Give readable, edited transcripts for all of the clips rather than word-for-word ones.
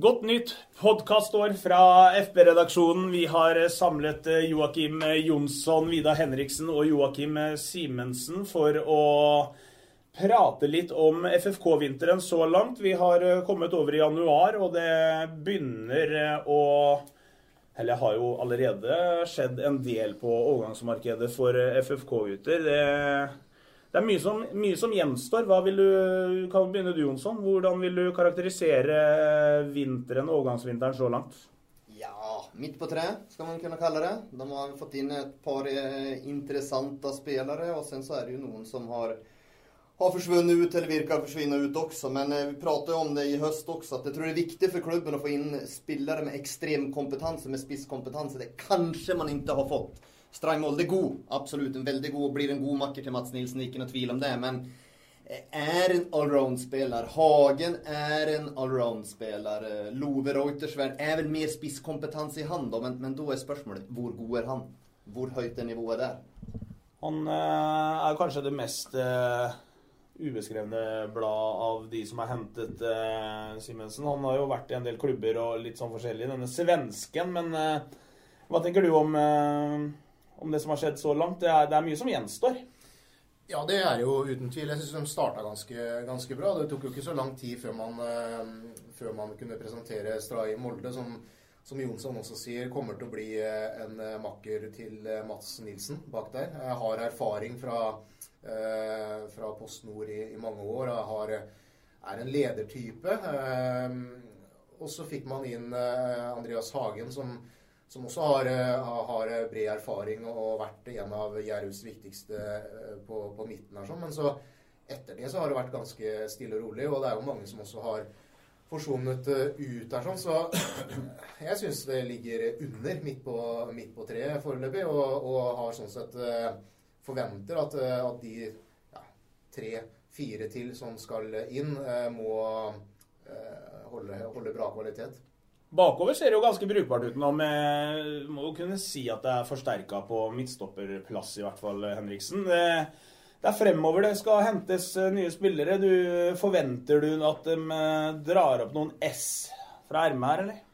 Godt nytt podcastår fra FB-redaksjonen. Vi har samlet Joachim Jonsson, Vida Henriksen og Joachim Simensen for å prate litt om FFK-vinteren så langt. Vi har kommet over I januar, og det begynner å... Eller har jo allerede skjedd en del på overgangsmarkedet for FFK-gutter. Det mye som gjenstår. Hva vil du, kan vi begynne du, Jonsson? Hvordan vil du karakterisere vinteren, overgangsvinteren så langt? Ja, midt på trä ska man kunna kalla det. De har fått in ett par intressanta spelare och sen så är det ju någon som har försvunnit ut eller virkar försvinna ut också. Men vi pratade om det I höst också att jag tror det är viktigt för klubben att få in spelare med extrem kompetens och med spisskompetens. Det kanske man inte har fått. Stray Molde är god, absolut en väldigt god, blir en god macker till Mats Nilsson, ingen att tvivla om det, men är en allround-spelare. Hagen är en allround-spelare. Love Reutersvärd är väl mer spisskompetens I hand då, men då är spörsmålet, hvor god är han? Hvor höjt är nivå där? Han är kanske det mest ubeskrevne blad av de som har hentet Simensen. Han har jo vært I en del klubber og litt sånn forskjellig. Denne svensken, men hva tenker du om det som har skjedd så langt? Det er mye som gjenstår. Ja, det jo uten tvil. Jeg synes de startet ganske bra. Det tok jo ikke så lang tid før man kunne presentere Stray Molde, som Jonsson også sier, kommer til å bli en makker til Mats Nilsson bak der. Jeg har erfaring fra PostNord i mange år og er en ledertype og så fikk man inn Andreas Hagen som også har bred erfaring og vært en av Gjerhus viktigste på midten her, men så etter det så har det vært ganske stille og rolig og det jo mange som også har forsvunnet ut her, så jeg synes det ligger under midt på treet foreløpig og har sånn sett forventer at de 3-4 til som skal inn må holde bra kvalitet. Bakover ser det jo ganske brukbart ut nå, men må jo kunne si at det forsterket på midtstopperplass I hvert fall, Henriksen. Det fremover det skal hentes nye spillere. Forventer du at de drar opp noen S fra ermet her, eller?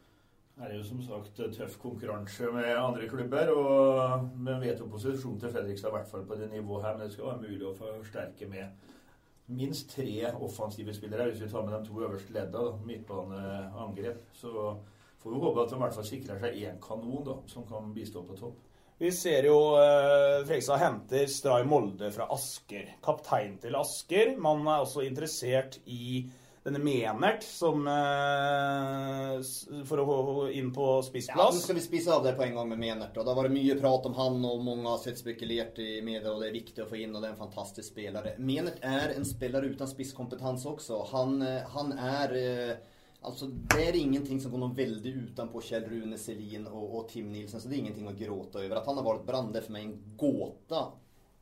Det jo som sagt tøff konkurranse med andre klubber, og man vet jo posisjonen til Fredrikstad I hvert fall på det nivået her, men det skal være mulig å forsterke med minst 3 offensive spillere, hvis vi tar med de 2 øverste ledda, midtbaneangrep, så får vi håpe at de I hvert fall sikrer seg en kanon da, som kan bistå på topp. Vi ser jo Fredrikstad henter Stray Molde fra Asker, kaptein til Asker, man også interessert I denne menert som for å gå inn på spissplass. Ja, nu skal vi spise av det på en gang med menert. Og da var det mye prat om han, og mange har sett spekulerat I media, og det viktigt å få in, og det en fantastisk spelare. Menert en spelare utan spisskompetens också. Han alltså det ingenting som går någon väldigt utanpå Kjell Rune Selin och Tim Nilsson, så det ingenting att gråta över. Att han har varit brande för mig en gåta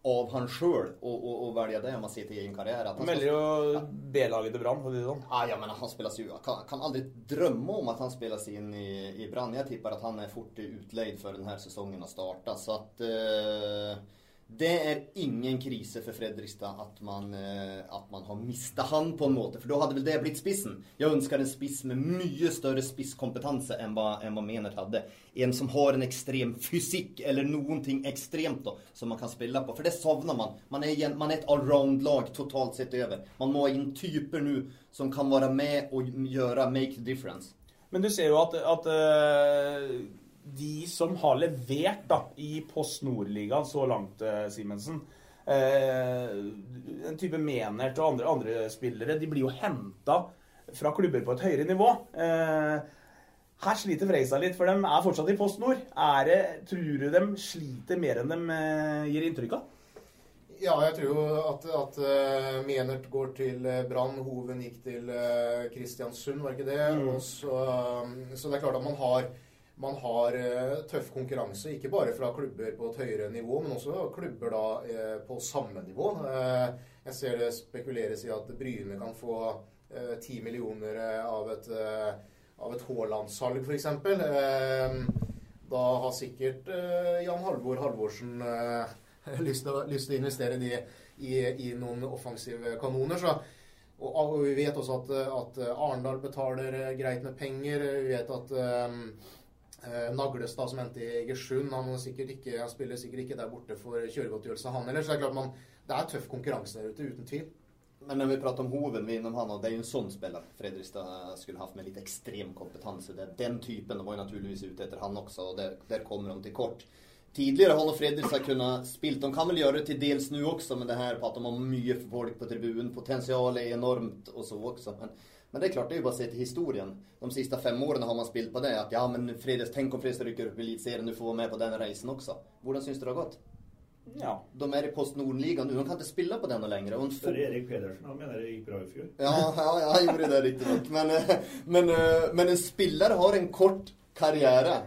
av han själv och välja det om man ser till egen karriär att han väljer ju B-laget I Brann för det då. Ah, ja men han spelas ju kan aldrig drömma om att han spelas in i Brann. Jag tippar att han är fort utlejd för den här säsongen att starta så att det är ingen krise för Fredrikstad att man har mistat han på en måte för då hade väl det blivit spissen. Jag önskar en spiss med mycket större spisskompetens än vad Menert hade. En som har en extrem fysik eller någonting extremt då som man kan spela på för det savnar man. Man är ett allround lag totalt sett över. Man må ha in typer nu som kan vara med och göra make the difference. Men du ser ju att de som har levert da, I Postnordligaen så langt, Simensen, en type menert og andre spillere, de blir jo hentet fra klubber på et høyere nivå. Her sliter Fredrikstad litt, for de fortsatt I Postnord. Tror du de sliter mer enn de gir inntrykk av? Ja, jag tror att Menert går till Brann, Hoven gick till Kristiansund, var det inte det? Mm. Så det är klart att man har tuff konkurrens, inte bara från klubbar på ett högre nivå, men också klubbar då på samma nivå. Jag ser det spekuleras i att Bryne kan få 10 miljoner av ett Haaland-salg för exempel. Då har säkert Jan Halvor Halvorsen lyst att investera i någon offensiv kanoner så och vi vet också att Arndal betalar grejt med pengar. Vi vet att Naglestad som inte i Egersund han spelar säkert inte där borta för körgodtgjørelse han eller så är klart man det är tuff konkurrens där ute utan tvil. Men när vi pratar om Hoven vi inom han det är ju en sån spelare Fredrikstad skulle haft med lite extrem kompetens det den typen och var ju naturligtvis ute efter han också och där kommer de till kort. Tidigare har Fredrikstad kunnat spela. De kan väl göra det till dels nu också, men det här på att de har mycket folk på tribunen, potential är enormt och så också. Men det är klart det är ju bara att se till historien. De sista 5 åren har man spelat på det att ja, men tänk om Fredrikstad rycker upp elitserien, nu får vara med på den resan också. Hvordan syns du det har gått? Ja, de är i Postnordligaen nu. De kan inte spela på den längre. Och för Erik Pedersen, han menar det gick bra i fjol. Ja, han gjorde det riktigt. Men en spelare har en kort karriär.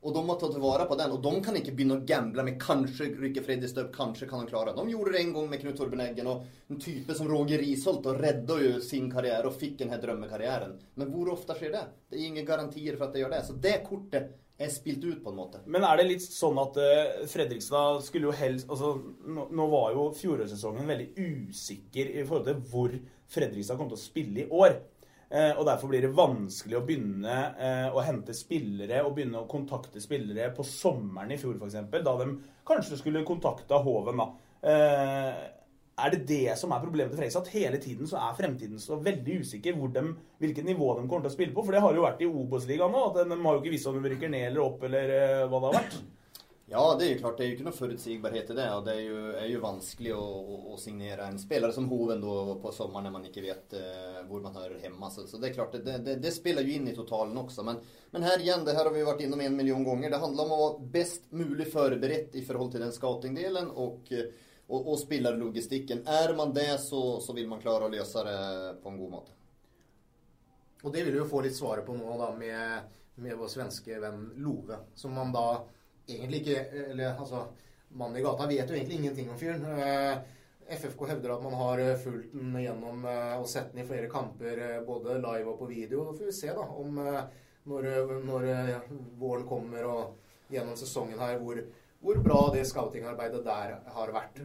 Och de har tagit vara på den och de kan inte börja gambla med kanske rycker Fredrikstad upp, kanske kan de klara. De gjorde det en gång med Knut Torbeneggen och en type som Roger Risholt och räddade ju sin karriär och fick den här drömmekarriären. Men hur ofta sker det? Det är inga garantier för att det gör det. Så det kortet är spilt ut på en måte. Men är det lite sån att Fredrikstad skulle ju helst alltså nu var ju fjorårssäsongen väldigt osäker i förhållande till hur Fredrikstad kommer att spela i år. Och därför blir det vanskelig att börja och hämta spelare och börja att kontakta spelare på sommaren i fjol för exempel då de kanske skulle kontakta Hoven då. Är det det som är problemet för Fredrikstad att hela tiden så är framtiden så väldigt osäker hur de vilken nivå de kommer att spela på för det har ju varit i OBOS-ligaen då att de har ju inte visst om de rycker ner eller upp eller vad det har varit. Ja, det är ju klart, det är ju inte någon förutsigbarhet i det och det är ju vanskligt att signera en spelare som Hoven då på sommaren när man inte vet var man hör hemma så det är klart det spelar ju in i totalen också men här igen, det här har vi varit inom 1 miljon gånger. Det handlar om att vara bäst möjligt förberett i förhåll till den scoutingdelen och spelarlogistiken. Är man det så vill man klara att lösa det på en god måte. Och det vill ju få lite svar på någon då med vår svenska vän Love som man då egentligen ikke, eller altså mannen i gata vet jo egentlig ingenting om fyren. FFK hevder at man har fulgt den gjennom og sett den i flere kamper både live og på video. Får vi se da om når våren kommer og gjennom sesongen her hvor bra det scoutingarbeidet der har vært.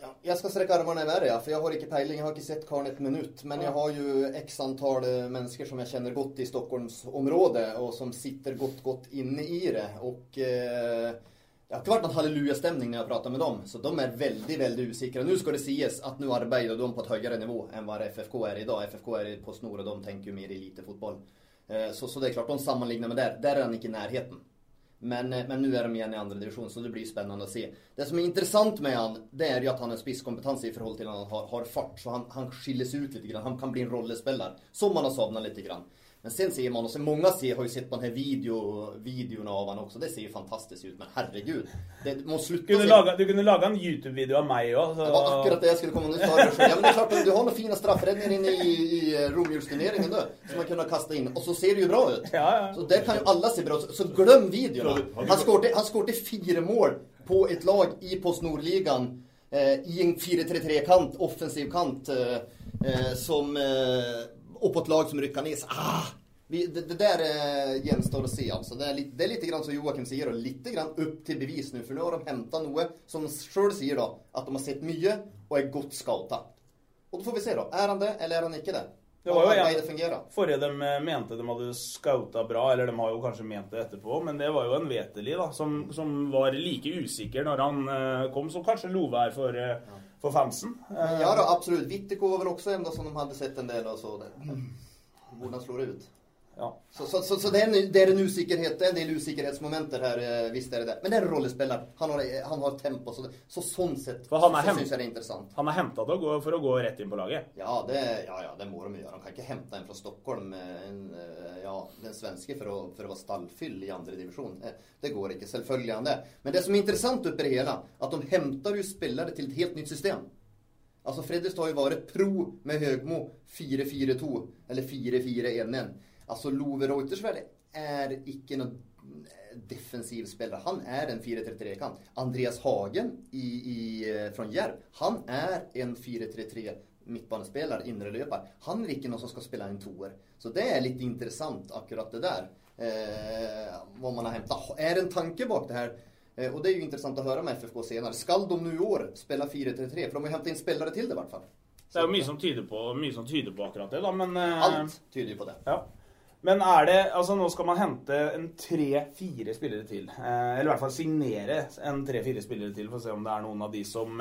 Ja, jag ska sträcka armarna i värre, ja, för jag har inte pejling, jag har inte sett karn ett minut, men jag har ju x antal människor som jag känner gott i Stockholms område och som sitter gott inne i det och det har inte varit någon halleluja-stämning när jag pratar med dem, så de är väldigt, väldigt osäkra. Nu ska det sägas att nu arbetar de på ett högre nivå än vad FFK är idag. FFK är på snor och de tänker ju mer elitefotboll. Så det är klart, de sammanlignar med där är han inte i närheten. Men nu är de igen i andra division så det blir spännande att se. Det som är intressant med han det är ju att han har spitskompetens i förhåll till att han har fart så han skiljer ut lite grann. Han kan bli en rollespelare som man har savnat lite grann. Men sen ser man också många har ju sett på den här videorna av han också. Det ser ju fantastiskt ut men herregud. Det måste sluta. Du kunde laga en YouTube-video av mig och så. Det var akkurat det jag skulle komma nu sa du. Ja men det är klart du har några fina straffräddningar inne i romjulsturneringen då som man kunde kasta in och så ser det ju bra ut. Ja. Så det kan ju alla se bra ut. Så glöm videorna. Han skorte 4 mål på ett lag i Postnordligaen i en 4-3-3 kant, offensiv kant som och på ett lag som rycker ner så det där gjenstår att se alltså. Det är lite grann så Joachim säger och lite grann upp till bevis nu för nu har de hämtat något som själv säger då att de har sett mycket och är gott scoutat. Och då får vi se då, är han det eller är han inte det? Det var ju det fungerar. Förr de mente de hade scoutat bra eller de har ju kanske ment det efterpå, men det var ju en vetelig då som var lika osäker när han kom som kanske Love är för fansen. Ja då, absolut. Witteko var väl också ända som de hade sett en del och så där. Borde slår ut. Ja. Så det är en osäkerhet, en del osäkerhetsmomenter här visst är det där. Men det är en rollspelare. Han har tempo så sån sätt. För han syns det är intressant. Han har hämtat och gå för att gå rätt in på laget. Ja, det må de göra. De kan inte hämta en från Stockholm ja, den svenska för att vara stallfyll i andra division. Det går inte självföljande. Men det som är intressant uppe i det hela, att de hämtar ju spelare till ett helt nytt system. Alltså Fredrikstad har ju varit pro med Høgmo 4-4-2 eller 4-4-1-1. Alltså Love Reutersvärde är icke någon defensiv spelare. Han är en 4-3-3-kant. Andreas Hagen från Gjerhus, han är en 4-3-3 mittbanespelare, inre löpare. Han är inte någon som ska spela en toer. Så det är lite intressant akkurat det där. Vad man har hämtat. Är det en tanke bak det här? Och det är ju intressant att höra med FFK senare. Skall de nu i år spela 4-3-3? För de har hämtat in spelare till det i vart fall. Så det är mycket som tyder på akkurat det då, men allt tyder på det. Ja. Men är det alltså nu ska man hämta en 3-4 spelare till eller i alla fall signera en 3-4 spelare till för att se om det är någon av de som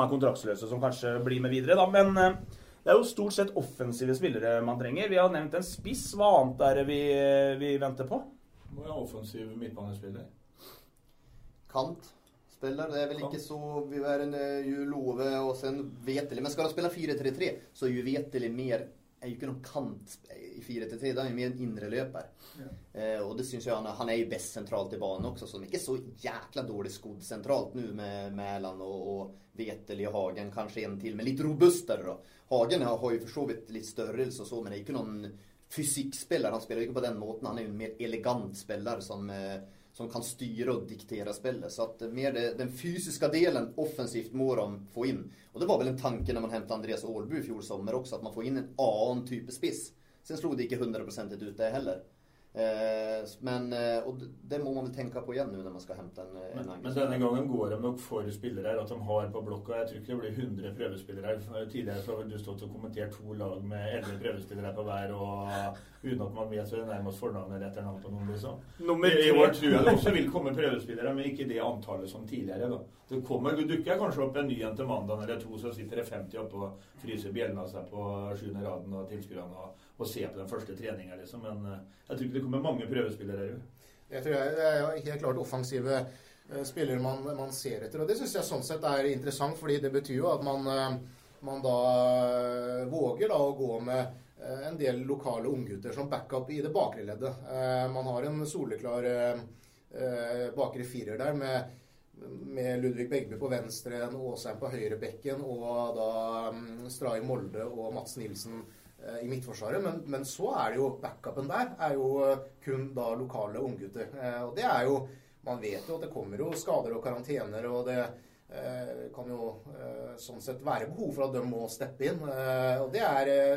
är kontraktslösa som kanske blir med vidare då, men det är ju stort sett offensiva spelare man tränger. Vi har nämnt en spiss, vad annat är det vi väntar på? Några offensiva mittbanespelare. Kant spelar, det är väl inte så vi är en ju Love och sen Veteli, men ska de spela 4-3-3 så är ju Veteli mer är ju någon kant i 4-3, han är mer en inre löpare. Ja. Och det syns ju han är ju bäst centralt i banan också, så mycket så jäkla dålig skod centralt nu med Mälan och Veteli och Hagen, kanske en till men lite robustare då. Hagen har ju försovit lite störrelse och så, men det är ju någon fysikspelare, han spelar ju inte på den måten, han är ju en mer elegant spelare som kan styra och diktera spelet. Så att mer den fysiska delen offensivt må de få in. Och det var väl en tanke när man hämtade Andreas Ålby i fjol sommar också, att man får in en annan typ av spiss. Sen slog det inte 100% ut det heller. Men och det må man väl tänka på igen nu när man ska hämta en men denna gången går de upp för spelare här att de har på blocka. Jag tycker det blir 100 prövespelare. Tidigare så har du stått och kommenterat två lag med 11 prövespelare på var och utan att man vet så är det närmast förnamnet efter namn på någon så. I år tror jag också vill komma prövespelare men inte det antalet som tidigare då. Det kommer dyka kanske upp en ny en till måndag eller två så sitter det 50 upp och fryser bjällarna så på 7:e raden och tillskurarna och se på den första träningen liksom, men jag tycker det kommer många prövespelare ju. Jag tror det är helt klart offensiva spelare man ser efter och det syns jag sånt sett är intressant för det betyder ju att man då vågar då gå med en del lokala unggutter som backup i det bakre leddet. Man har en soleklar bakre firer där med Ludvig Begby på venstre, Åsheim på högre bäcken och då Stray Molde och Mats Nilsson i mittforsvaret, men så är det ju backupen där är ju kun då lokala unggutter. Och det är ju man vet ju att det kommer ju skador och karantäner och det kan ju sån sett vara behov för att de måste steppa in. Och det är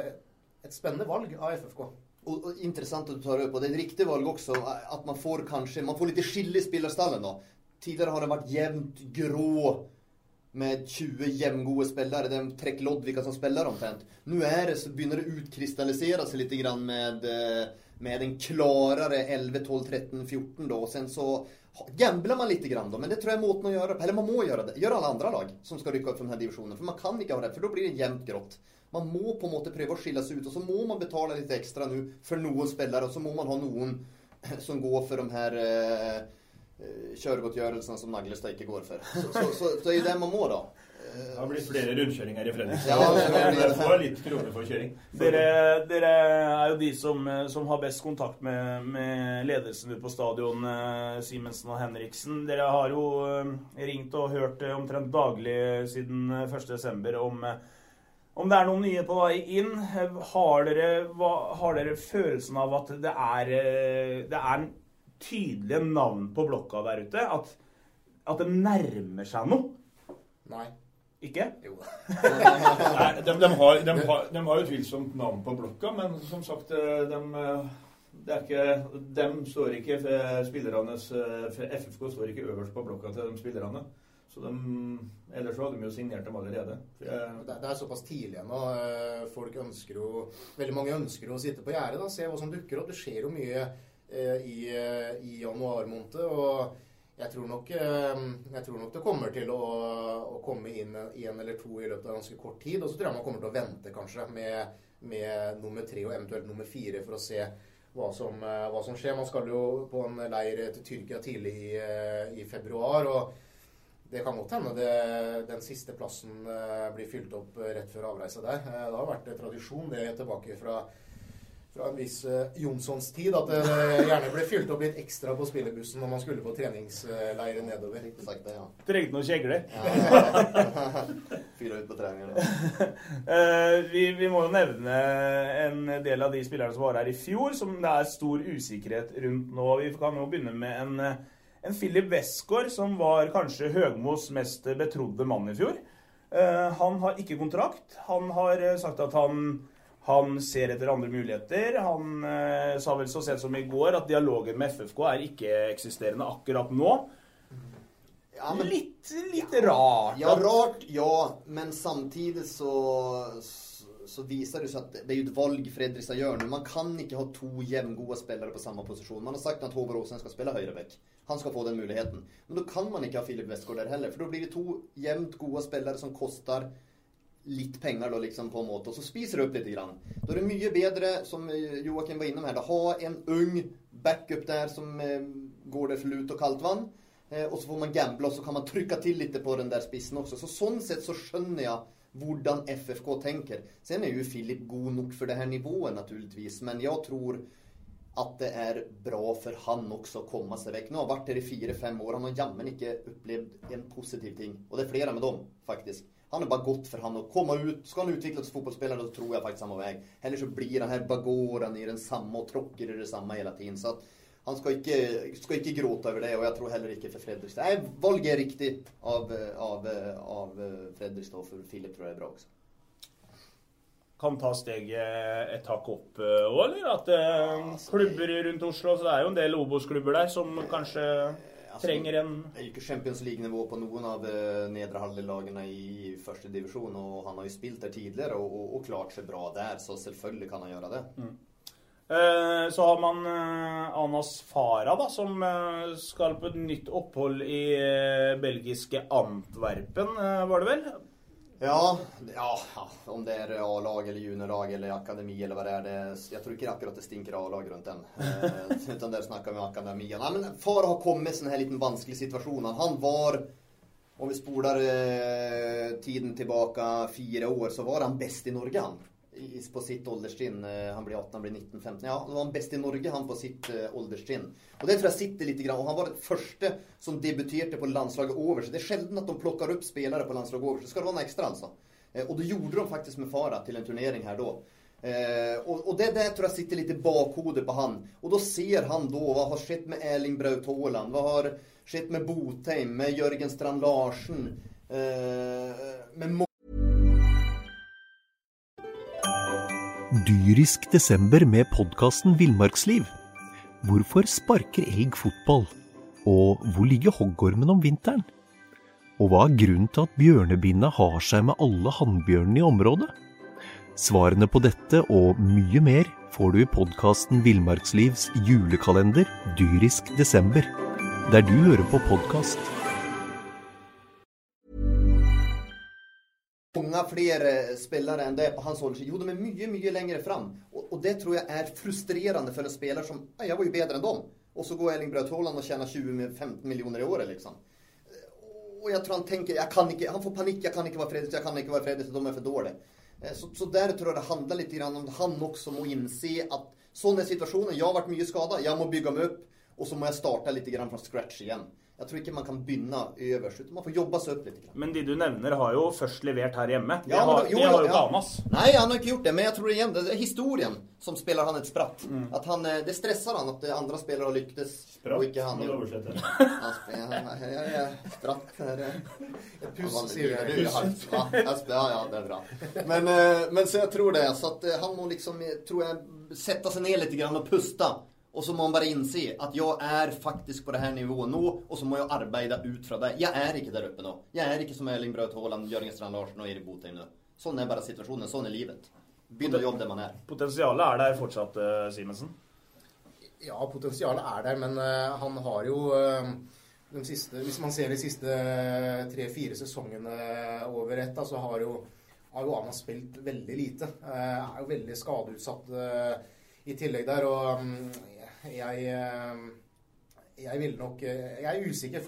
ett spännande valg av FFK. Och intressant att du tar upp och det är ett riktigt valg också att man får kanske man får lite skillig spelarstallen då. Tidigare har det varit jämnt grå med 20 jämngoda spelare, den träck Lodvika som spelar om fänt. Nu är det så börjar det utkristallisera sig lite grann med en klarare 11, 12, 13, 14 då. Och sen så gamblar man lite grann då, men det tror jag måten att göra, eller man må göra det. Gör alla andra lag som ska rycka upp från den här divisionen, för man kan inte ha det, för då blir det jämnt grått. Man må på måte pröva att skilja sig ut och så må man betala lite extra nu för någon spelare och så må man ha någon som går för de här körgåtgörelsen som Naglestad inte går för. Så är ju det man må då. Det blir flera rundkörningar i Fredrikstad. Ja, det var lite kronor för körning. Det är ju de som har bäst kontakt med ledelsen ute på stadion, Simensen och Henriksen. Det har ju ringt och hört omtrent daglig sedan 1. december om det är någon nye på vei in. Har dere følelsen av att det är en tydliga namn på blocka där ute att de närmar sig nå. Nej. Ikke? Jo. Nej, de har ju tvilsomt namn på blocka, men som sagt de står inte för spelarnas för FFK står inte överst på blocka till de spelarna. Så de eller så har de ju signerat dem allerede. Det är så pass tidigt och folk önskar och väldigt många önskar att sitta på Gjerdet och se vad som dyker upp. Det sker ju mycket i januarmåned och jag tror nog det kommer till att komma in en eller två i löpet av ganska kort tid och så tror jag man kommer till att vänta kanske med nummer 3 och eventuellt nummer 4 för att se vad som sker. Man ska ju på en leir till Tyrkia till i februari och det kan godt hende den sista platsen blir fyllt upp rätt för avreise där. Det har varit en tradition det är tillbaka från fra en viss Jonssons tid at det gjerne ble fylt og blitt ekstra på spillebussen når man skulle på treningsleire nedover. Riktig sagt det, ja. Trengte noen kjegler. Ja. Fyra ut på treningen. Vi må jo nevne en del av de spillere som var her i fjor, som det stor usikkerhet rundt nå. Vi kan jo begynne med en Philip Westgaard, som var kanskje Høgmos mest betrodde mann i fjor. Han har ikke kontrakt. Han har sagt at han ser etter andre muligheter. Han sa vel så sent som i går at dialogen med FFK ikke eksisterende akkurat nå. Ja, men, litt rart. Ja, rart, ja. Men samtidig så visar det sig att det är ju ett valg Fredrikstad gör nu. Man kan inte ha två jämngoda spelare på samma position. Man har sagt att Håvard Åsen ska spela högerback. Han ska få den möjligheten. Men då kan man inte ha Philip Westgaard där heller, för då blir det två jämnt goda spelare som kostar lite pengar då liksom på mått och så spiser det upp lite grann. Då är det mycket bättre som Joakim var inne med här, att ha en ung backup där som går det för lut och kallt vann. Och så får man gambla och så kan man trycka till lite på den där spissen också. Så sån sätt så skönner jag hvordan FFK tänker. Sen är ju Philip god nog för det här nivån naturligtvis, men jag tror att det är bra för han också att komma sig väck. Nu har varit där i 4-5 år, han har jammen inte upplevt en positiv ting, och det är flera med dem faktiskt. Han har bara gått för han att komma ut, ska han utvecklas fotbollsspelare då tror jag faktiskt samma väg. Eller så blir han här bagåran i den samma och tråkig i det samma hela tiden, så att han ska inte gråta över det, och jag tror heller inte för Fredrikstad. Nej, valg är riktigt av Fredrikstad, för Philip tror jag är bra också. Kan ta steg ett hack upp eller att klubbar runt Oslo, så det är ju en del OBOS-klubbar där som kanske tränger en är ju Champions League nivå på någon av nedre halvlagen i första division, och han har ju spelat där tidigare och klart sig bra där, så självklart kan han göra det. Mm. Så har man Anas Farad da, som skal på et nytt opphold i belgiske Antwerpen, var det vel? Ja, om det er A-lag eller juniorlag eller akademi eller vad det är, jag tror ikke akkurat det stinker A-lag rundt den, utan där snackar vi om akademien. Ja, men Farad har kommit i sån här liten vanskelig situation. Han var, om vi spolar tiden tillbaka 4 år, så var han bäst i Norge han. På sitt ålderstinn, han blir 18, han blir 19, 15. Ja, då var han bäst i Norge han på sitt ålderstinn. Och det tror jag sitter lite grann, och han var den första som debuterade på landslaget över, så det är sällan att de plockar upp spelare på landslaget över, så ska det vara en extra alltså. Och då gjorde de faktiskt med Fara till en turnering här då. Och det där tror jag sitter lite bakhodet på han. Och då ser han då vad har skett med Erling Braut Haaland, vad har skett med Botheim, med Jørgen Strand Larsen, med Dyrisk desember med podcasten Villmarksliv. Hvorfor sparker elg fotball? Og hvor ligger hoggormen om vinteren? Og hva grunnen til at bjørnebindet har seg med alle handbjørnene i området? Svarene på dette og mye mer får du i podcasten Villmarkslivs julekalender Dyrisk desember, der du hører på podcast. Många fler spelare än det på hans ålder. Jo, de är mycket längre fram. Och det tror jag är frustrerande för en spelare som, jag var ju bättre än dem. Och så går Erling Braut Haaland och tjänar 20-15 miljoner i år liksom. Och jag tror han tänker, han får panik, jag kan inte vara Fredrik, de är för dåliga. Så där tror jag det handlar lite grann om han också må inse att sån är situationen, jag har varit mycket skadad, jag må bygga mig upp och så må jag starta lite grann från scratch igen. Jag tror inte man kan bynna överst, utan man får jobba sig upp lite grann. Men det du nämner har ju först levererat här hemma. Anas. Nej, han har inte gjort det, men jag tror igen det är historien som spelar han ett spratt. Mm. Att han det stressar han att andra spelare har lyckats och inte han. Spratt här. Puss ser du han. Ja, det är bra. Men så jag tror det, så att han må liksom tror jag sätta sig ner lite grann och pusta. Och så må man bara inse att jag är faktiskt på det här nivån nu, och så må jag arbeta ut från det. Jag är inte där uppe nu. Jag är inte som Erling Braut Haaland, Jørgen Strand Larsen och Erik Botheim nu. Sån är bara situationen, sån är livet. Byta jobb där man är. Potentialen är där fortsatt, Simensen? Ja, potentialen är där, men han har ju de sista, hvis man ser de sista 3-4 säsongerna över ett, så har ju Anas spelat väldigt lite. Är ju väldigt skadeutsatt i tillägg där, och jag vill nog jag är usikker,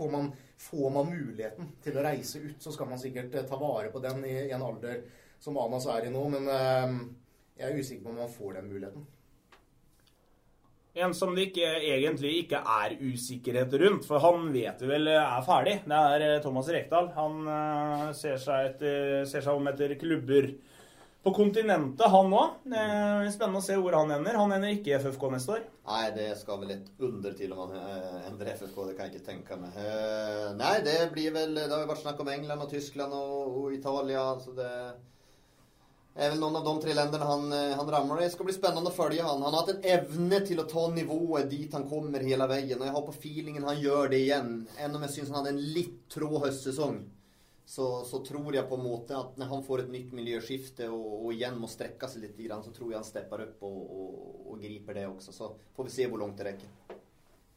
får man möjligheten till att resa ut, så ska man säkert ta vare på den i en ålder som Anas är i nu, men jag är usikker på om man får den möjligheten. En som det ikke, egentlig ikke usikkerhet rundt, for han vet vel ferdig. Det Thomas Rekdal. Han ser seg om etter klubber på kontinentet, han også. Det spennende å se hvor han ender. Han ender ikke FFK neste år. Nei, det skal vel et under til om han ender FFK, det kan jeg ikke tenke meg. Nei, det blir vel, det har jo vært snakk om England og Tyskland og Italia, så det... Även någon av de tre länderna han ramlar i. Det ska bli spännande att följa han. Han har haft en evne till att ta nivåer dit han kommer hela vägen. Och jag har på feelingen han gör det igen. Även om jag syns han hade en lite trå höstsäsong. Så tror jag på måte att när han får ett nytt miljöskifte och igen måste sträcka sig lite grann. Så tror jag han steppar upp och griper det också. Så får vi se hur långt det räcker.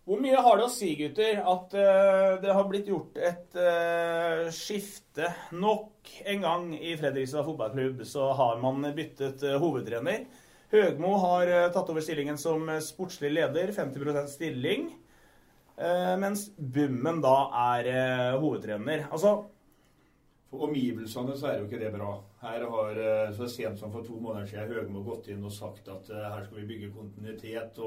Hvor mye har det å si, gutter, at det har blitt gjort et skifte nok en gang i Fredrikstad fotballklubb, så har man byttet hovedtrener. Høgmo har tatt over stillingen som sportslig leder, 50% stilling, mens Bummen da hovedtrener. Altså... For omgivelsene så det jo ikke det bra. Her har, så sent som for 2 måneder siden, Høgmo gått inn og sagt at her skal vi bygge kontinuitet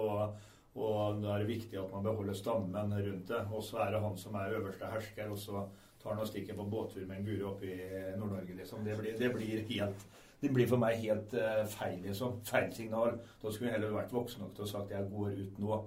og det viktig at man beholder stammen rundt det, og så det han som øverste hersker, og så tar han og stikker på båttur med en guru opp i Nord-Norge, liksom. Det blir for meg helt feil, liksom. Feil signal. Da skulle jeg heller vært voksen nok til å sagt, jeg går ut nå,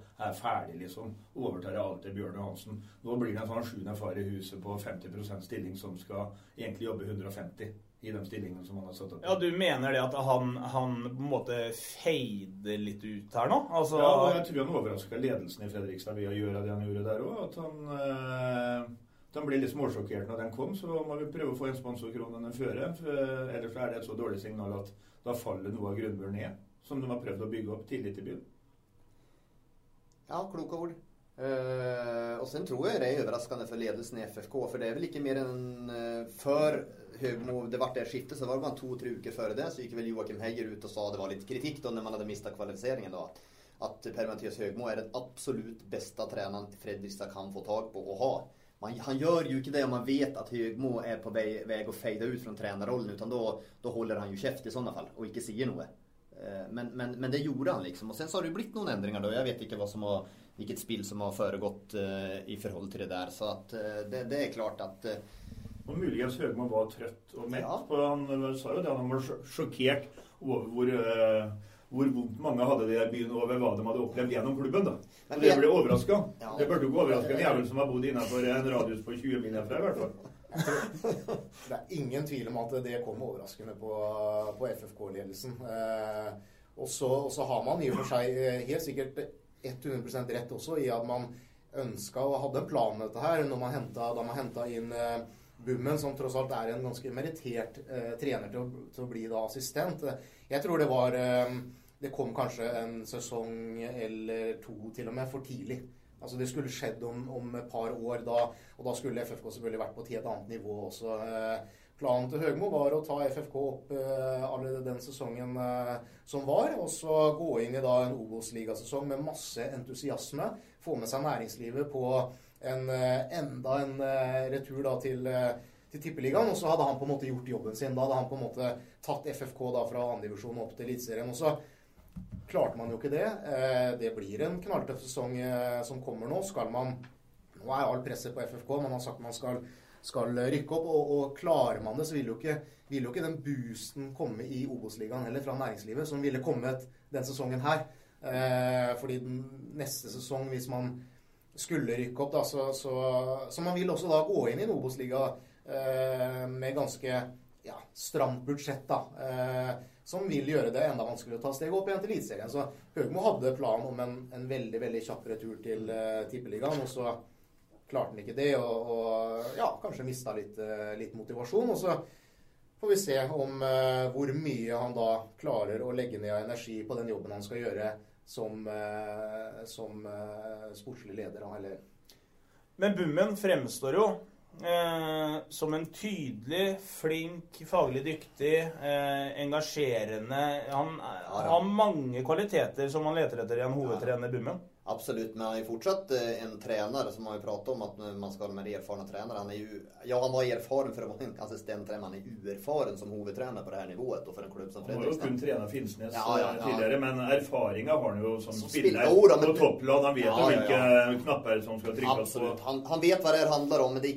ferdig, liksom. Overtar jeg alt til Bjørn Johansen. Nå blir det en sånn 7. far i huset på 50% stilling, som skal egentlig jobbe 150 i de stillingene som han har satt opp. Ja, du mener det at han på en måte feider litt ut her nå? Altså... Ja, og jeg tror han overrasker ledelsen i Fredrikstad ved å gjøre det han gjorde der også, at han blir litt småsjokkert når den kom, så må vi prøve å få en sponsorkronene føre, ellers det et så dårlig signal at da faller noe av grunnmuren ned, som de har prøvd å bygge opp tidlig i byen. Ja, kloke ord. Och sen tror jag det är överraskande för ledelsen i FFK, för det är väl lika mer än för Høgmo, det vart det skiftet, så var det bara 2-3 veckor före det, så gick väl Joachim Hager ut och sa det var lite kritik då när man hade missat kvalificeringen då, att Per-Mathias Høgmo är den absolut bästa tränaren Fredrikstad kan få tag på och ha. Han gör ju inte det om man vet att Høgmo är på väg att fejda ut från tränarrollen, utan då håller han ju käft i sådana fall och inte säger något. Men det gjorde han liksom, och sen så har det blivit någon ändringar då, jag vet inte vad som har vilket spill som har föregått i förhåll till det där, så att det är klart att och möjligen Høgmo var trött och mätt ja. På han sa ju det, han var chockerad över hur vondt många hade det där byn över vad de hade upplevt genom klubben då. Men det blev överraskad. Ja. Det borde gå överraskad jävel som har bott innanför en radius på 20 mil härifrån i alla fall. Det är ingen tvivel om att det kom överraskande på FFK-ledelsen. Och så har man ju för sig helt säkert 100% rätt också i att man önskade och hade en plan med det här när man hämtade in Bummen, som trots allt är en ganska meriterad tränare till att bli då assistent. Jag tror det var det kom kanske en säsong eller 2 till och med för tidigt. Alltså det skulle skett om ett par år då, och då skulle FFK selvfølgelig varit på ett helt annat nivå också. Planen till Høgmo var att ta FFK upp allerede den säsongen som var, och så gå in i då en OBOS-liga säsong med masse entusiasme, få med sig näringslivet på en retur då till tippeligan, och så hade han på något gjort jobben sin. Då hade han på något tagit FFK då från andra division upp till elitserien, och så klarte man jo ikke det. Det blir en knalltøff sesong som kommer nå. Skal man, nå all presset på FFK, man har sagt man skal rykke opp, og klarer man det, så vil jo ikke den boosten komme i OBOS-ligaen heller fra næringslivet, som ville kommet den sesongen her. Fordi den neste sesong, hvis man skulle rykke opp, da, så man vil også da gå inn i OBOS-liga med ganske stramt budsjett da, som vill göra det enda vanskelig å ta steg opp igjen til elitserien. Så Høgmo hadde plan om en veldig, veldig kjapp retur til tippeligaen, og så klarte han ikke det, og kanskje mistet litt motivasjon, og så får vi se om hvor mye han da klarer å legge ned energi på den jobben han skal gjøre som sportslig leder. Eller. Men Bummen fremstår jo som en tydelig, flink, faglig dyktig, engasjerende. Han har mange kvaliteter som man leter etter i en hovedtrener, Bummen. Absolut, men han är ju fortsatt en tränare som har ju pratat om att man ska ha de här erfarna tränare. Han är ju, ja, han var erfaren för att vara en assistenttränare, han är erfaren som huvudtränare på det här nivået och för en klubb som Fredrikstad. Han har ju kunnat träna Finnsnes tidigare, men erfaringar har han ju som spelare på topplan. Han vet vilka knappar som ska tryckas. Absolut, han vet vad det handlar om, men det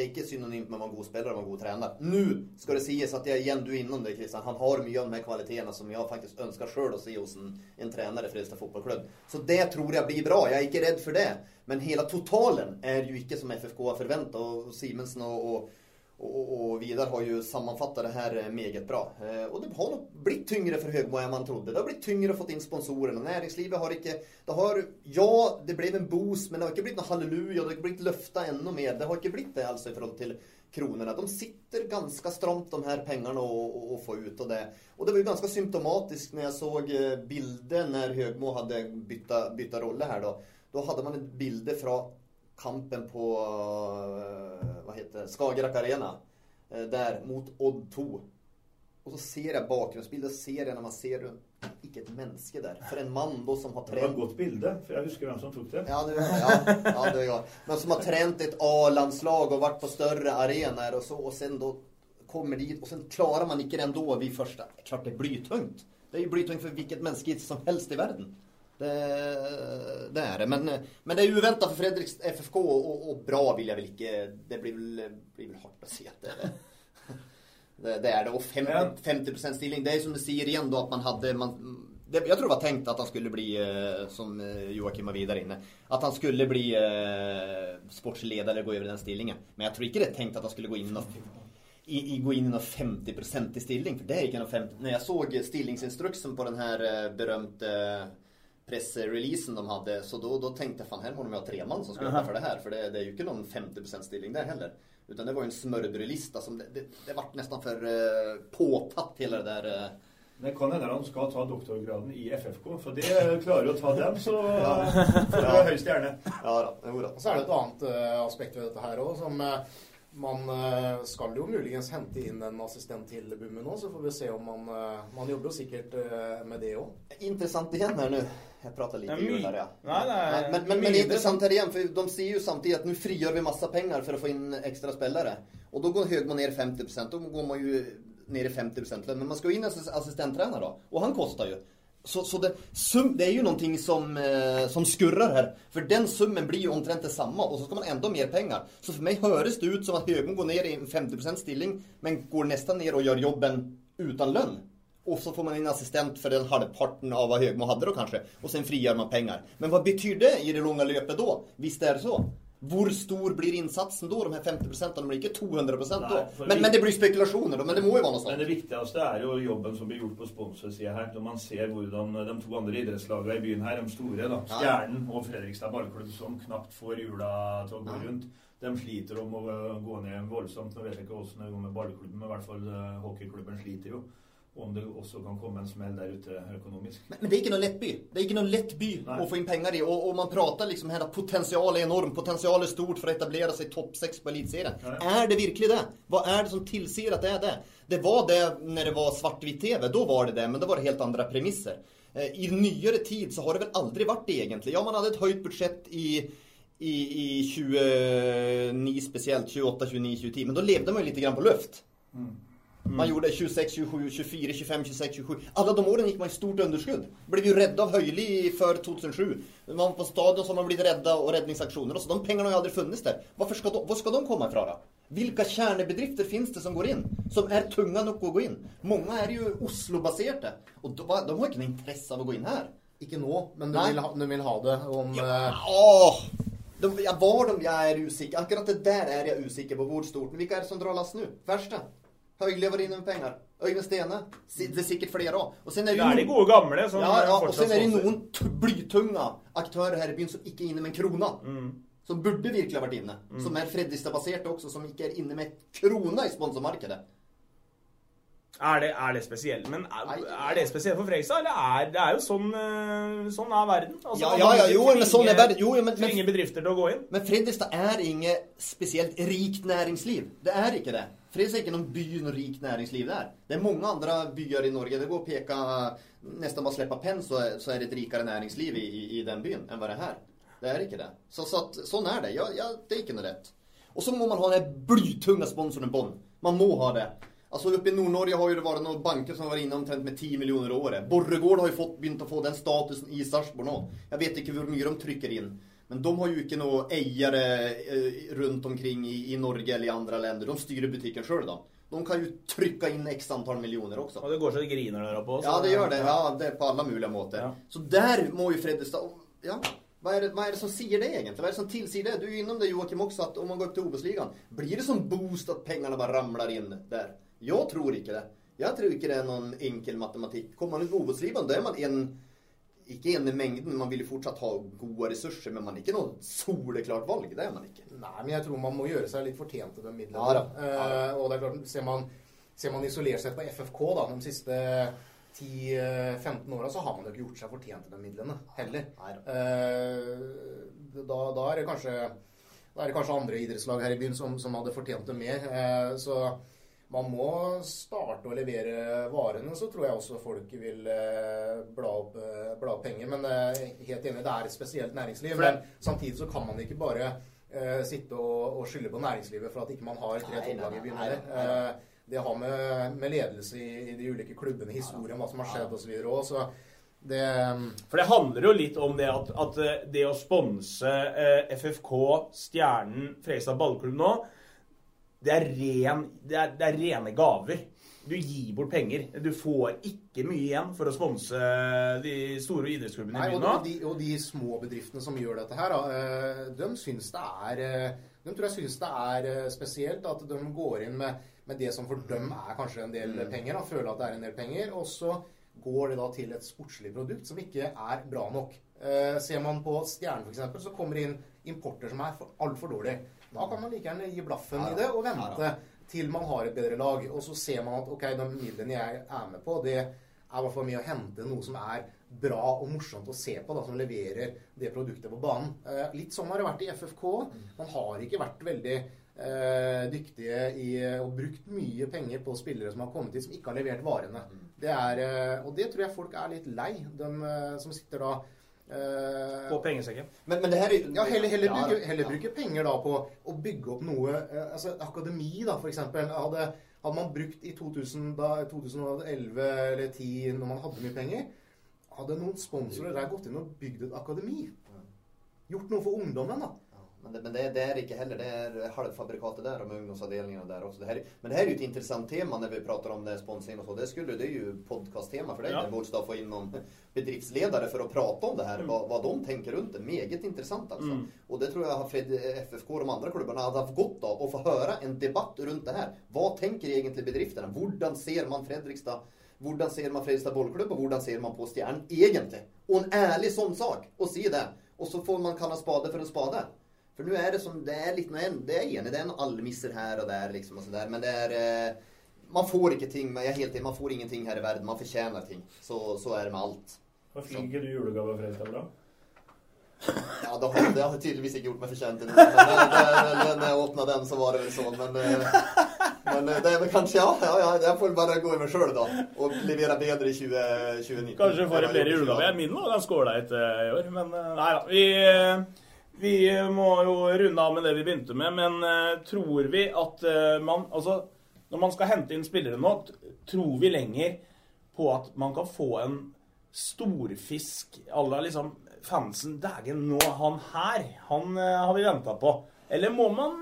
är inte synonymt med att vara god spelare och vara god tränare. Nu ska det sägas att jag igen du inom dig, Christian. Han har mycket av de här kvaliteterna som jag faktiskt önskar själv att se hos en tränare i Fredrikstad fotbollsklubb. Så det tror jag blir bra, jag är inte rädd för det. Men hela totalen är ju inte som FFK har förväntat. Och Simensen och Vidar har ju sammanfattat det här meget bra. Och det har nog blivit tyngre för Høgmo än man trodde. Det har blivit tyngre att fått in sponsorerna. Näringslivet har inte... det blev en boost, men det har inte blivit någon halleluja. Det har inte blivit löfta ännu mer. Det har inte blivit det alltså i förhållande till kronorna. De sitter ganska stramt de här pengarna och få ut och det. Och det var ju ganska symptomatiskt när jag såg bilder när Høgmo hade bytta roller här då. Då hade man en bild från kampen på Skagerrak Arena där mot Odd 2. Och så ser jag bakgrundsbilder, ser jag när man ser inte ett människa där. För en man då som har tränat... Det var gott bilder, för jag huskar vem som tog det. Ja, det var jag. Men som har tränat ett A-landslag och varit på större arenor och så. Och sen då kommer dit och sen klarar man inte ändå vid första. Klart det är blytungt. Det är ju blytungt för vilket människa som helst i världen. Det är det. Men det är ju väntat för Fredriks FFK och bra vill jag väl inte. Det blir väl hårt att se det. Det är det. Och 50% stilling. Det är som du säger igen då att man hade... jag tror det var tänkt att han skulle bli, som Joachim var vidare inne, att han skulle bli sportsledare och gå över den stillingen. Men jag tror inte det är tänkt att han skulle gå in i någon 50% i stilling. För det är inte 50%. När jag såg stillingsinstruksen på den här berömte... pressreleasen de hade, så då tänkte jag fan, här har de ju tre man som ska jobba för det här, för det är ju inte någon 50% stilling där heller, utan det var ju en smörbrödlista som det vart nästan för påtatt hela det där. Det kan hända att de ska ta doktorgraden i FFK, för det klarar att ta dem, så det är högst gärna. Ja, då. Och så är det ett annat aspekt av det här också, som man ska ju möjligen hämta in en assistent till Bummen också, så får vi se om man jobbar säkert med det också. Intressant igen här nu. Jag pratar lite där ja. Nej. Men det är intressant här igen, för de ser ju samtidigt att nu frigör vi massa pengar för att få in extra spelare. Och då går Høgmo ner 50%, då går man ju ner i 50%, men man ska ju in assistenttränare då, och han kostar ju. Så det är ju någonting som skurrar här. För den summen blir ju omtrent detsamma. Och så ska man ändå mer pengar. Så för mig hörs det ut som att Høgmo går ner i 50% stilling, men går nästan ner och gör jobben utan lön. Och så får man en assistent för den halvparten av vad Høgmo hade då kanske. Och sen frigör man pengar. Men vad betyder det i det långa löpet då? Visst är det så. Hur stor blir insatsen då, de här 50%? De blir inte 200% då. Men det blir spekulationer då, men det må ju vara något sånt. Men det viktigaste är ju jobben som blir gjort på sponsorsidan här. Då man ser hur de två andra idrottslagen i byn här, de stora då, Stjärnen och Fredrikstad Ballklubb, som knappt får hjula till att gå runt. De sliter om att gå ner våldsamt. Nu vet jag inte också när det går med ballklubben, men i alla fall hockeyklubben sliter ju. Om det också kan komma en smäll där ute ekonomiskt. Men det är inte någon lätt by. Det är inte någon lätt by att få in pengar i. Och man pratar liksom här att potential är enorm. Potential är stort för att etablera sig topp 6 på elitserien. Är det verkligen det? Vad är det som tillser att det är det? Det var det när det var svartvitt tv. Då var det det, men då var det helt andra premisser. I nyare tid så har det väl aldrig varit det egentligen. Ja, man hade ett höjt budget i 29 speciellt, 28, 29, 20. Men då levde man ju lite grann på luft. Man gjorde 26, 27, 24, 25, 26, 27. Alla de åren gick man i stort underskudd. Blev ju rädda av Höjli för 2007. Man var på stadion som man blivit rädda och räddningsaktioner. Och så de pengarna har ju aldrig funnits där. Var ska de komma ifrån då? Vilka kärnebedrifter finns det som går in? Som är tunga nog att gå in. Många är ju Oslo-baserade. Och de har ju inte intresse av att gå in här. Inte nå, men du vill ha det. Jag är usikker. Akkurat det där är jag usikker på vårt stort. Men vilka är det som drar last nu? Värsta. Høgli var inne med pengar. Øyvind Stene. Det är säkert flera av. Och sen är det de gode gamla som och sen är det någon blytunga aktörer här i byn som inte är inne med en krona. Som borde verkligen varit inne. Som är Fredrikstad-baserat också, som inte är inne med krona i sponsormarkedet. Er det spesielt? Men er det spesielt for Fredrikstad? Eller det er jo sånn er verden. Altså, jo, men sånn er verden. Jo, men tvinger bedrifter til å gå inn. Men Fredrikstad er inget spesielt rikt næringsliv. Det er ikke det. För det är säkert någon by och rik näringsliv där. Det är många andra byar i Norge. Det går att peka, nästan bara släppa penn så är det ett rikare näringsliv i den byn än vad det här. Det är inte det. Så att, sån är det. Det är inte något rätt. Och så må man ha den här blytunga sponsorn Bonn. Man må ha det. Alltså uppe i Nordnorge har ju det varit några banker som var inne omtrent med 10 miljoner år. Borregård har ju begynt att få den statusen i Sarsborg nå. Jag vet inte hur mycket de trycker in. Men de har ju inte några ägare runt omkring i Norge eller i andra länder. De styr butiken själv då. De kan ju trycka in x antal miljoner också. Ja, det går så det griner där på. Ja, det gör det. Ja, det är på alla möjliga måter. Ja. Så där må ju Fredrikstad... Ja, vad är det som säger det egentligen? Vad är det som tillsier det? Du är ju inom det, Joachim, också att om man går upp till OBOS-ligan blir det som boost att pengarna bara ramlar in där. Jag tror inte det. Jag tror inte det är någon enkel matematik. Kommer man ut på OBOS-ligan, då är man en... Ikke en i mängden, man vill ju fortsatt ha goda resurser, men man är inte något soleklart valg, det är man inte. Nej, men jag tror man måste göra sig lite förtjänt av den medlen. Ja, och det är klart, ser man isolerat sett på FFK då, de sista 10-15 åren så har man ju gjort sig förtjänt av den medlen heller. Då är det kanske andra idrottslag här i byn som hade förtjänt det mer. Så man må starte å levere varene, så tror jeg også folk vil bla opp penger, men helt enig, det et spesielt næringsliv, men samtidig så kan man ikke bare sitte og skylde på næringslivet for at ikke man har tre topplag i byen her. Det har med ledelse i de ulike klubbene, historien, hva som har skjedd og så videre også, så det... För det handlar ju lite om det att det att sponsa FFK, Stjernen, Fredrikstad ballklubb nu. Det är rena gaver. Du ger bort pengar. Du får inte mycket igen för att sponsa de stora idrottsklubbarna i byn. Och de små bedrifterna som gör detta här då, de tror jag syns det är speciellt att de går in med det som för dem är kanske en del pengar, och føler att det är en del pengar, och så går det då till ett sportsligt produkt som inte är bra nog. Ser man på Stjernen för exempel, så kommer det in importer som är alltför dåliga. Da kan man like gjerne gi blaffen i det og vente til man har et bedre lag. Og så ser man at okay, de midlene jeg med på, det i hvert fall mye å hente noe som bra og morsomt å se på, da, som leverer det produktet på banen. Litt sånn har det vært i FFK. Man har ikke vært veldig dyktige i, og brukt mye penger på spillere som har kommet hit som ikke har levert varene. Det og det tror jeg folk litt lei, de som sitter da på pengesäcken. Men det här är heller bruker pengar då på att bygga upp något, alltså akademi då för exempel. Hade man brukt i 2011 eller 10 när man hade mycket pengar, hade någon sponsorer där gått in och byggt ett akademi. Gjort något för ungdomen då. Men det är inte heller, det är halvfabrikatet där och ungdomsavdelningarna där också. Men det här är ju ett intressant tema när vi pratar om det, sponsring och så. Det är ju podcasttema för dig. Ja. Det borde få in någon bedriftsledare för att prata om det här, vad de tänker runt det. Meget intressant alltså. Och det tror jag har FFK och de andra klubbarna hade haft gott av, att få höra en debatt runt det här. Vad tänker egentligen bedrifterna? Hvordan ser man Fredrikstad? Hvordan ser man Fredrikstad bollklubb? Och hvordan ser man på Stjernen egentligen? Och en ärlig sån sak och se det. Och så får man kalla spade för en spade. För nu är det som det är lite en, det är en allmisser här och där liksom och så där, men det är man får inte ting, men jag helt enkelt man får ingenting här i världen, man förtjänar ting. Så är det med allt. Vad flyger du julgåva för Fredrikstad bra? Ja, det har tydligtvis inte gjort mig förtjänt det. När jag öppnade den så var det väl så, men det är väl kanske ja, jag får bara gå över själv då och leverera bättre i 2019. Kanske får det blir julgåva. Jag minns nog den skåla ett år, men nej då. Vi må jo runde av med det vi begynte med, men tror vi at man, altså, når man skal hente inn spillere nå, tror vi lenger på at man kan få en storfisk, alle liksom fansen, dagen nå, han her, han har vi ventet på. Eller må man...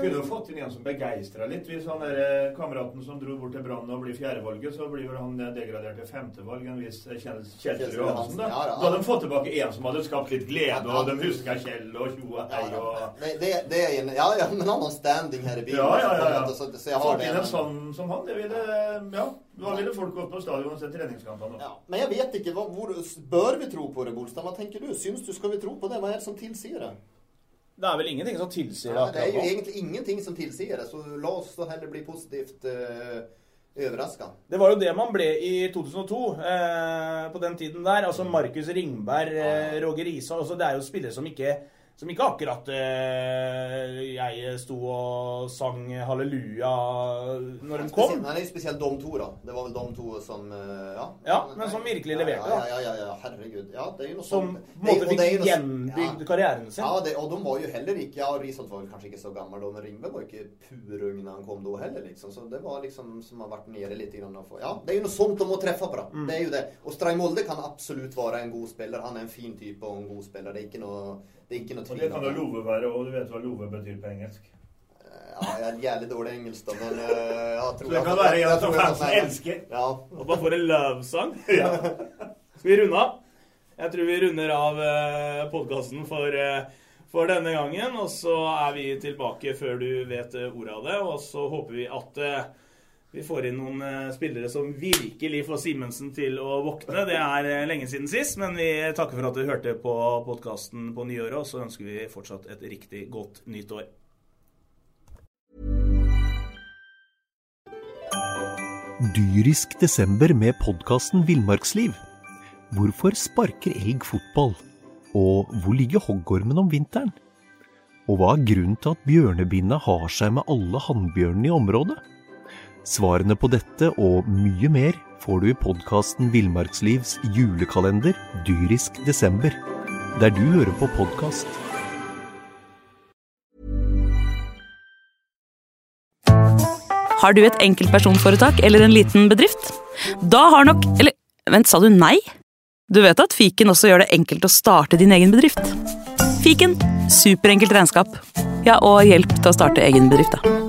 Kunne jo fått inn en som begeistret litt, hvis han der kameraten som dro bort til Brann og blir fjerdevalget, så blir han degradert til femtevalg, en viss Kjell Johansen da. Da hadde de fått tilbake en som hadde skapt litt glede, og de husker Kjell og Joa her og... Det er en... Ja, men han har standing her i byen. Ja. Så jeg har det. Fått inn en sånn som han, det ville... Ja. Då ville folk gå på stadion och se träningskampen då. Ja, men jag vet inte, bör vi tro på det, Bolstad? Vad tänker du? Syns du, ska vi tro på det? Vad är det som tillser det? Det är väl ingenting som tillser det. Det är ju egentligen ingenting som tillser det, så låt oss då heller bli positivt överraskad. Det var ju det man blev i 2002 på den tiden där, alltså Marcus Ringberg, Roger Isa, alltså det är ju spelare som inte som ikke akkurat jeg stod og sang halleluja når de kom. Nei, spesielt de to da. Det var vel de to som, ja. Ja, men som virkelig leverte da. Ja, herregud. Ja, det jo noe som på en måte fikk gjenbygd karrieren sin. Ja, og de var jo heller ikke, ja, Risholt var kanskje ikke så gammel da, men Ringberg var ikke purung når han kom da heller, liksom. Så det var liksom som har vært nere litt grann. Ja, det jo noe sånt de må treffe på da. Det jo det. Og Stray Molde kan absolutt være en god spiller. Han en fin type og en god spiller. Det ikke noe... Og det kan jo love være, og du vet hva love betyr på engelsk. Ja, jeg jævlig dårlig engelsk da, men jeg tror... Så det kan være en som kanskje elsker, og bare får en love-sang. Skal vi runde av? Jeg tror vi runder av podcasten for denne gangen, og så vi tilbake før du vet ordet av det, og så håper vi at vi får inn noen spillere som virkelig får Simensen til å våkne. Det lenge siden sist, men vi takker for at du hørte på podcasten på nyåret, og så ønsker vi fortsatt et riktig godt nytt år. Dyrisk desember med podcasten Villmarksliv. Hvorfor sparker elg fotball? Og hvor ligger hoggormen om vinteren? Og hva grunnen til at bjørnebindet har seg med alle handbjørnene i området? Svarene på dette og mye mer får du i podcasten Villmarkslivs julekalender Dyrisk desember, der du hører på podcast. Har du et enkeltpersonforetak eller en liten bedrift? Da har nok... Eller, vent, sa du nei? Du vet at Fiken også gjør det enkelt å starte din egen bedrift. Fiken, superenkelt regnskap. Ja, og hjelp til å starte egen bedrift da.